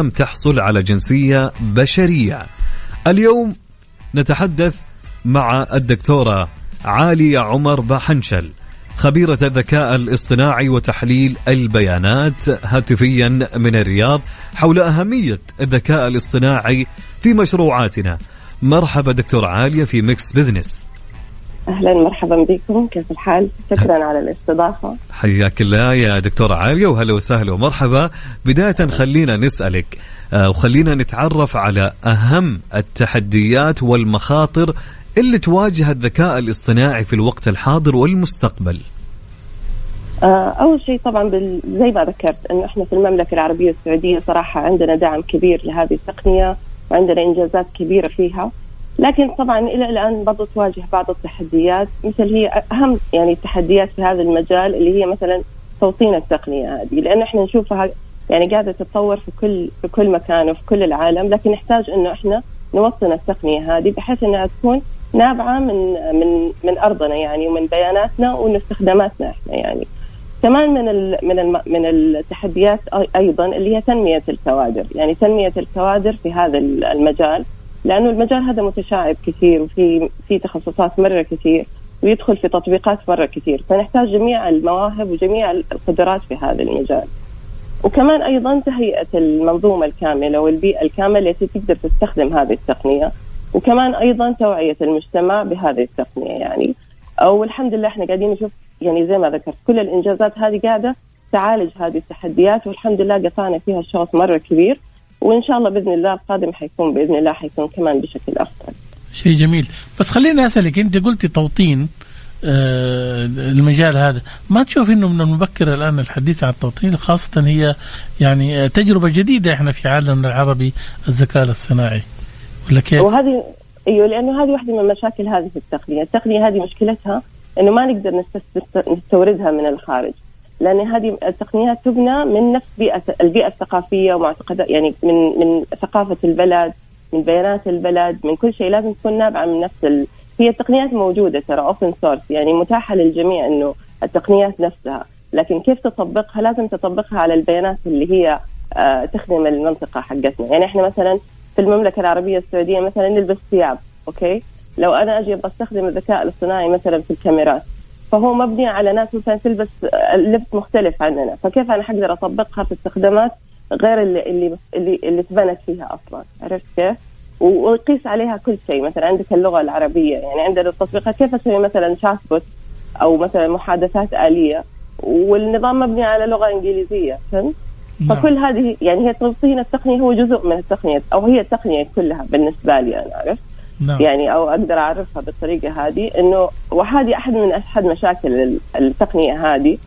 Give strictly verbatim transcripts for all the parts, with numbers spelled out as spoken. لم تحصل على جنسية بشرية. اليوم نتحدث مع الدكتورة عالية عمر باحنشل، خبيرة الذكاء الاصطناعي وتحليل البيانات، هاتفيا من الرياض، حول أهمية الذكاء الاصطناعي في مشروعاتنا. مرحبا دكتورة عالية في مكس بزنس. أهلا مرحبا بكم، كيف الحال؟ شكرا على الاستضافة. حياك الله يا دكتورة عالية، وهلا وسهلا ومرحبا. بداية خلينا نسألك وخلينا نتعرف على أهم التحديات والمخاطر اللي تواجه الذكاء الاصطناعي في الوقت الحاضر والمستقبل. أول شيء طبعا زي ما ذكرت أنه إحنا في المملكة العربية السعودية صراحة عندنا دعم كبير لهذه التقنية وعندنا إنجازات كبيرة فيها، لكن طبعا إلى الآن برضو تواجه بعض التحديات، مثل هي أهم يعني التحديات في هذا المجال اللي هي مثلا توطين التقنية هذه، لأن إحنا نشوفها يعني قاعدة تتطور في كل في كل مكان وفي كل العالم، لكن نحتاج إنه إحنا نوطن التقنية هذه بحيث إنها تكون نابعة من من من أرضنا يعني ومن بياناتنا ومن استخداماتنا إحنا يعني. كمان من ال من ال من التحديات أيضا اللي هي تنمية الكوادر، يعني تنمية الكوادر في هذا المجال، لأنه المجال هذا متشعب كثير وفي في تخصصات مرة كثير ويدخل في تطبيقات مرة كثير، فنحتاج جميع المواهب وجميع القدرات في هذا المجال. وكمان أيضا تهيئة المنظومة الكاملة والبيئة الكاملة التي تقدر تستخدم هذه التقنية، وكمان أيضا توعية المجتمع بهذه التقنية يعني. أو الحمد لله إحنا قاعدين نشوف يعني زي ما ذكرت كل الإنجازات هذه قاعدة تعالج هذه التحديات، والحمد لله قطعنا فيها شوط مرة كبير، وإن شاء الله بإذن الله القادم حيكون بإذن الله حيكون كمان بشكل أفضل. شيء جميل، بس خليني أسألك، أنت قلتي توطين آه المجال هذا، ما تشوف أنه من المبكر الآن الحديث عن التوطين، خاصة هي يعني تجربة جديدة إحنا في عالمنا العربي الذكاء الاصطناعي، ولا كيف؟ وهذه أيوه، لأنه هذه واحدة من مشاكل هذه التقنية، التقنية هذه مشكلتها أنه ما نقدر نستوردها من الخارج، لأن هذه التقنيات تبنى من نفس بيئة البيئة الثقافية ومعتقدات يعني من من ثقافة البلد، من بيانات البلد، من كل شيء لازم تكون نابعة من نفس ال... هي التقنيات موجودة ترى open source يعني متاحة للجميع إنه التقنيات نفسها، لكن كيف تطبقها لازم تطبقها على البيانات اللي هي آه تخدم المنطقة حقتنا. يعني إحنا مثلا في المملكة العربية السعودية مثلا نلبس ثياب، أوكي، لو أنا أجي بستخدم الذكاء الاصطناعي مثلا في الكاميرات، فهو مبني على ناس مثلا تلبس لبس مختلف عننا، فكيف أنا حقدر أطبقها في استخدامات غير اللي اللي اللي, اللي تبنت فيها أصلا، عرفت كيف؟ وقيس عليها كل شيء، مثلا عندك اللغة العربية، يعني عندنا التطبيقات كيف أسوي مثلا شات بوت أو مثلا محادثات آلية والنظام مبني على لغة إنجليزية، فهمت؟ فكل هذه يعني هي توطين التقنية، هو جزء من التقنية أو هي التقنية كلها بالنسبة لي أنا، عرفت؟ يعني أو أقدر أعرفها بالطريقة هذه، إنه وهذه أحد من أحد مشاكل التقنية هذه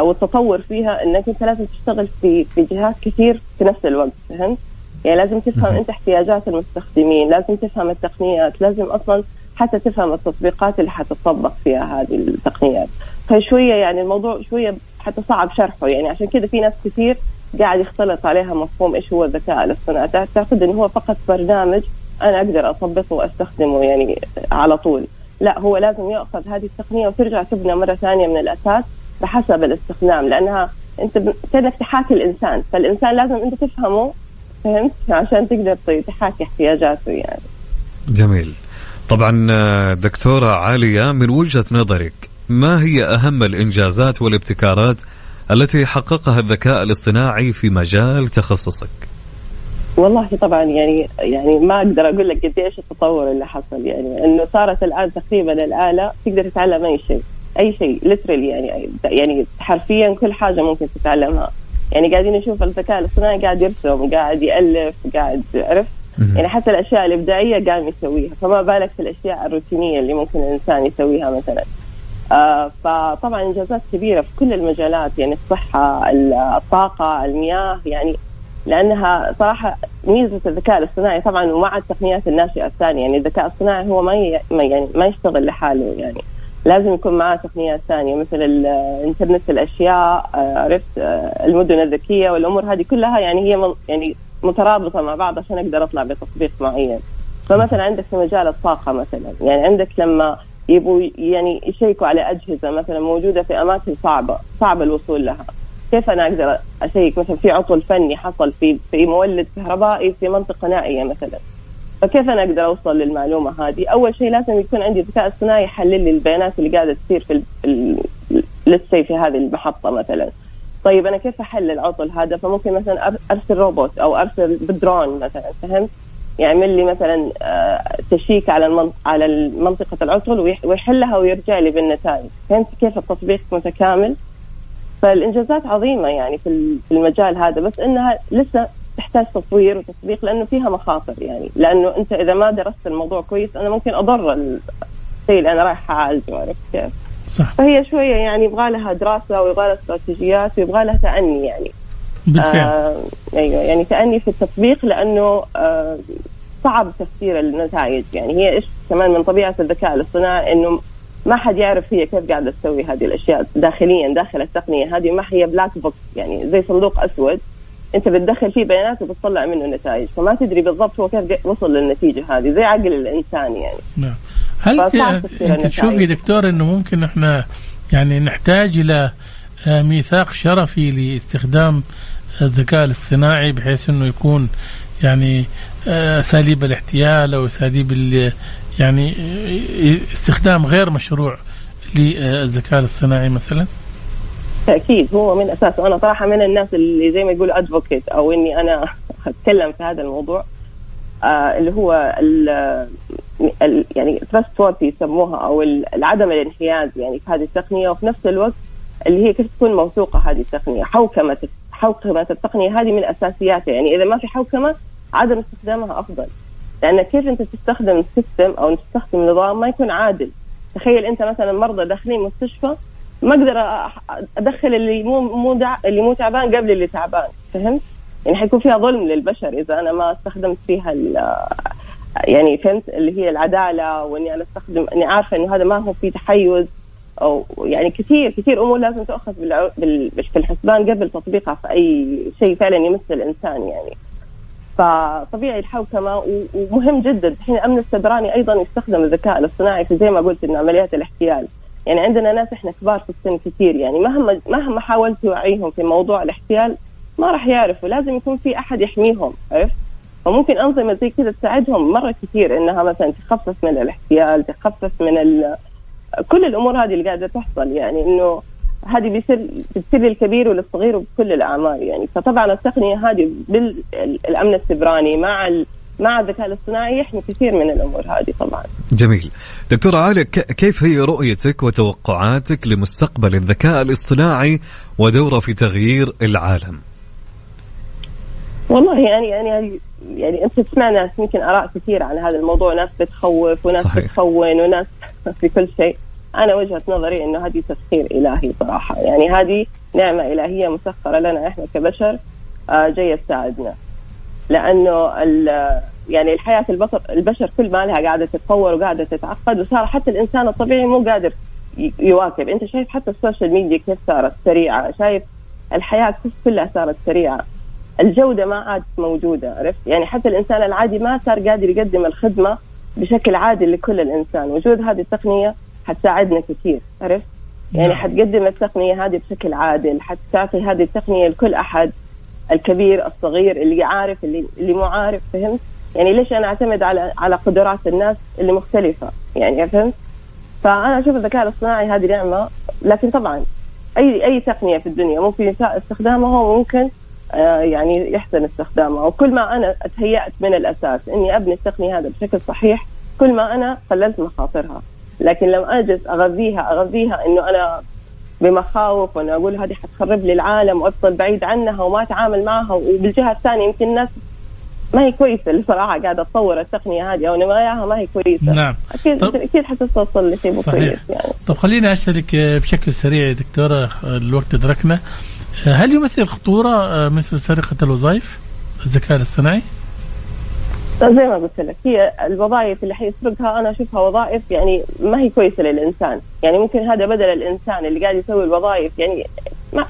والتطور فيها، إنك أنت لازم تشتغل في في جهات كثير في نفس الوقت، فهمت؟ يعني لازم تفهم أنت احتياجات المستخدمين، لازم تفهم التقنيات، لازم أصلاً حتى تفهم التطبيقات اللي حتطبق فيها هذه التقنيات، فشوية يعني الموضوع شوية حتى صعب شرحه يعني، عشان كده في ناس كثير قاعد يختلط عليها مفهوم إيش هو الذكاء الاصطناعي، تعتقد إنه هو فقط برنامج أنا أقدر أطبقه وأستخدمه يعني على طول، لا، هو لازم يأخذ هذه التقنية وترجع تبنى مرة ثانية من الأساس بحسب الاستخدام، لأنها أنت بدك تحاكي الإنسان، فالإنسان لازم أنت تفهمه، فهمت؟ عشان تقدر تحاكي احتياجاته يعني. جميل. طبعا دكتورة عالية، من وجهة نظرك ما هي أهم الإنجازات والابتكارات التي حققها الذكاء الاصطناعي في مجال تخصصك؟ والله طبعا يعني يعني ما أقدر أقول لك قد إيش التطور اللي حصل، يعني إنه صارت الآن تقريبا الآلة تقدر تتعلم أي شيء، أي شيء literally يعني يعني حرفيا كل حاجة ممكن تتعلمها، يعني قاعدين نشوف الذكاء الاصطناعي قاعد يرسم، قاعد يألف، قاعد عرف يعني حتى الأشياء الإبداعية قام يسويها، فما بالك في الأشياء الروتينية اللي ممكن الإنسان يسويها مثلا. آه فطبعا إنجازات كبيرة في كل المجالات، يعني الصحة، الطاقة، المياه، يعني لأنها صراحة ميزة الذكاء الاصطناعي طبعاً ومع التقنيات الناشئة الثانية، يعني الذكاء الاصطناعي هو ما يعني ما يشتغل لحاله، يعني لازم يكون معاه تقنيات ثانية مثل الإنترنت الأشياء، عرفت، المدن الذكية والأمور هذه كلها، يعني هي يعني مترابطة مع بعض عشان أقدر أطلع بتطبيق معين. فمثلاً عندك في مجال الطاقة مثلاً، يعني عندك لما يبوا يعني يشيكوا على أجهزة مثلاً موجودة في أماكن صعبة صعب الوصول لها، كيف أنا أقدر أشيك مثلا في عطل فني حصل في في مولد كهربائي في منطقة نائية مثلا؟ فكيف أنا أقدر أوصل للمعلومة هذه؟ أول شيء لازم يكون عندي ذكاء اصطناعي يحلل لي البيانات اللي قاعدة تصير في لسه في هذه المحطة مثلا. طيب أنا كيف أحل العطل هذا؟ فممكن مثلا أرسل روبوت أو أرسل بدرون مثلا، فهمت؟ يعمل لي مثلا تشيك على على المنطقة العطل ويحلها ويرجع لي بالنتائج. فهمت كيف التطبيق متكامل؟ فالإنجازات عظيمة يعني في المجال هذا، بس إنها لسه تحتاج تطوير وتطبيق لأنه فيها مخاطر، يعني لأنه أنت إذا ما درست الموضوع كويس أنا ممكن أضر الشيء اللي أنا رايح أعالجه، عرفت كيف؟ صح. فهي شوية يعني يبغى لها دراسة ويبغى لها استراتيجيات ويبغى لها تأني يعني. بالفعل. آه أيوة يعني تأني في التطبيق لأنه آه صعب تفسير النتائج، يعني هي إيش كمان من طبيعة الذكاء الاصطناعي إنه ما حد يعرف هي كيف قاعدة تسوي هذه الأشياء داخليا داخل التقنية هذه، ما هي بلاك بوكس يعني زي صندوق أسود أنت بتدخل فيه بيانات وبتطلع منه نتائج، فما تدري بالضبط هو كيف وصل للنتيجة هذه زي عقل الإنسان يعني. نعم. هل أنت تشوفي دكتور إنه ممكن إحنا يعني نحتاج إلى ميثاق شرفي لاستخدام الذكاء الاصطناعي بحيث إنه يكون يعني أساليب الاحتيال أو أساليب يعني استخدام غير مشروع للذكاء الاصطناعي مثلا؟ تأكيد هو من أساسه. أنا صراحة من الناس اللي زي ما يقولوا أدفوكيت أو إني أنا أتكلم في هذا الموضوع آه اللي هو ال ال يعني trustworthy يسموها أو العدم الانحياز يعني في هذه التقنية، وفي نفس الوقت اللي هي كيف تكون موثوقة هذه التقنية. حوكمة حوكمة التقنية هذه من أساسياتها، يعني إذا ما في حوكمة عدم استخدامها أفضل، لأن كيف أنت تستخدم سيستم أو تستخدم نظام ما يكون عادل. تخيل أنت مثلا مرضى داخلين مستشفى ما أقدر أدخل اللي مو مو دع... اللي مو تعبان قبل اللي تعبان، فهمت؟ يعني حيكون فيها ظلم للبشر إذا أنا ما استخدمت فيها ال... يعني فهمت اللي هي العدالة، وإني أنا استخدم إني عارفة إنه هذا ما هو في تحيز أو يعني كثير كثير أمور لازم تأخذ بالع... بال... في الحسبان قبل تطبيقها في أي شيء فعلا يمس الإنسان يعني. فطبيعي الحوكمة ومهم جدا. الحين الأمن السيبراني أيضا يستخدم الذكاء الاصطناعي في زي ما قلت إن عمليات الاحتيال، يعني عندنا ناس إحنا كبار في السن كتير يعني مهما مهما حاولت وعيهم في موضوع الاحتيال ما راح يعرفوا، لازم يكون في أحد يحميهم، عرفت؟ فممكن أنظمة زي كذا تساعدهم مرة كتير إنها مثلا تخفف من الاحتيال، تخفف من ال... كل الأمور هذه اللي قاعدة تحصل، يعني إنه هذه بيصير بتصير للكبير وللصغير وبكل الأعمار يعني. فطبعا التقنية هذه بالأمن السيبراني مع ال... مع الذكاء الاصطناعي يحمي كثير من الأمور هذه طبعا. جميل. دكتورة عالية، كيف هي رؤيتك وتوقعاتك لمستقبل الذكاء الاصطناعي ودوره في تغيير العالم؟ والله يعني يعني يعني أنت تسمع ناس يمكن آراء كثير عن هذا الموضوع، ناس بتخوف وناس صحيح. بتخون وناس في كل شيء. أنا وجهة نظري إنه هذه تسخير إلهي صراحة، يعني هذه نعمة إلهية مسخرة لنا إحنا كبشر جاية تساعدنا، لأنه يعني الحياة البشر كل ما لها قاعدة تتطور وقاعدة تتعقد، وصار حتى الإنسان الطبيعي مو قادر يواكب. أنت شايف حتى السوشيال ميديا كيف صارت سريعة، شايف الحياة كلها صارت سريعة، الجودة ما عادت موجودة، عرفت؟ يعني حتى الإنسان العادي ما صار قادر يقدم الخدمة بشكل عادل لكل الإنسان. وجود هذه التقنية حتساعدنا كثير، عرفت؟ يعني حتقدم التقنية هذه بشكل عادل، حتعطي هذه التقنية لكل أحد، الكبير الصغير، اللي عارف اللي اللي مو عارف، فهمت؟ يعني ليش أنا أعتمد على على قدرات الناس اللي مختلفة يعني، فهمت؟ فأنا أشوف الذكاء الاصطناعي هذه نعمة، لكن طبعا أي أي تقنية في الدنيا ممكن استخدامها وممكن آه يعني يحسن استخدامها. وكل ما أنا أتهيأت من الأساس إني أبني التقنية هذا بشكل صحيح كل ما أنا قللت مخاطرها، لكن لما أجلس أغذيها أغذيها إنه أنا بمخاوف وأنا أقول هذه حتخرب لي العالم وأفضل بعيد عنها وما أتعامل معها، وبالجهة الثانية يمكن الناس ما هي كويسة اللي صراحة قاعدة تطور التقنية هذه أو نماياها ما هي كويسة. نعم. أكيد أكيد حتوصل لشيء مو كويس يعني. طب خلينا أشارك بشكل سريع دكتورة، الوقت أدركنا. هل يمثل خطورة مثل سرقة الوظائف الذكاء الاصطناعي؟ زي ما قلت لك هي الوظائف اللي حيسرقها أنا أشوفها وظائف يعني ما هي كويسة للإنسان، يعني ممكن هذا بدل الإنسان اللي قاعد يسوي الوظائف يعني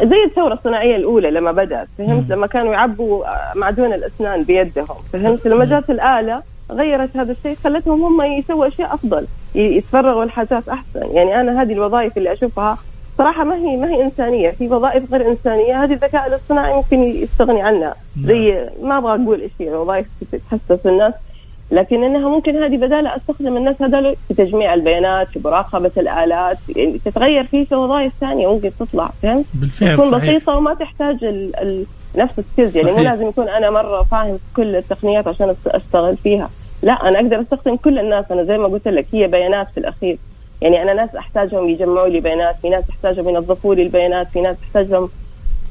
زي الثورة الصناعية الأولى لما بدأت، فهمت؟ لما كانوا يعبوا معدون الأسنان بيدهم، فهمت؟ لما جات الآلة غيرت هذا الشيء، خلتهم هم يسووا أشياء أفضل، يتفرغوا الحاجات أحسن. يعني أنا هذه الوظائف اللي أشوفها صراحة ما هي ما هي إنسانية، في وظائف غير إنسانية هذه الذكاء الاصطناعي ممكن يستغني عنها. زي ما أبغى أقول إيش هي وظائف تحسس الناس، لكن أنها ممكن هذه بدالة أستخدم الناس هذول في تجميع البيانات، في مراقبة الآلات، يعني تتغير فيه في وظائف ثانية ممكن تطلع، فهمت؟ تكون بسيطة وما تحتاج ال ال نفس السكيلز، يعني مو لازم يكون أنا مرة فاهم كل التقنيات عشان أشتغل فيها، لا أنا أقدر أستخدم كل الناس. أنا زي ما قلت لك هي بيانات في الأخير، يعني أنا ناس أحتاجهم يجمعوا لي بيانات، في ناس أحتاجهم ينظفوا لي البيانات، في ناس أحتاجهم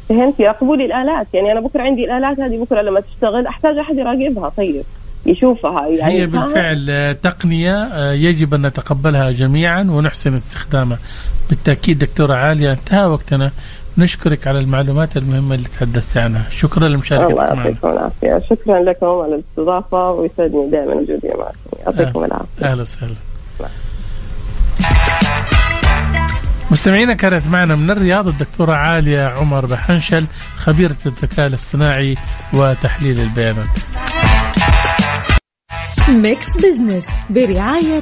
فهمت يراقبوا لي الآلات، يعني أنا بكرة عندي الآلات هذه بكرة لما تشتغل أحتاج أحد يراقبها طيب يشوفها. يعني هي بالفعل تقنية يجب أن نتقبلها جميعا ونحسن استخدامها. بالتأكيد دكتورة عالية انتهى وقتنا، نشكرك على المعلومات المهمة اللي تحدثت عنها، شكرا لمشاركتك معنا. شكرا لكم على الاستضافة ويسعدني دائما وجودي معكم، يعطيكم العافية. أهلا وسهلا. مستمعينا كانت معنا من الرياض الدكتورة عالية عمر باحنشل، خبيرة الذكاء الاصطناعي وتحليل البيانات. مكس بزنس برعاية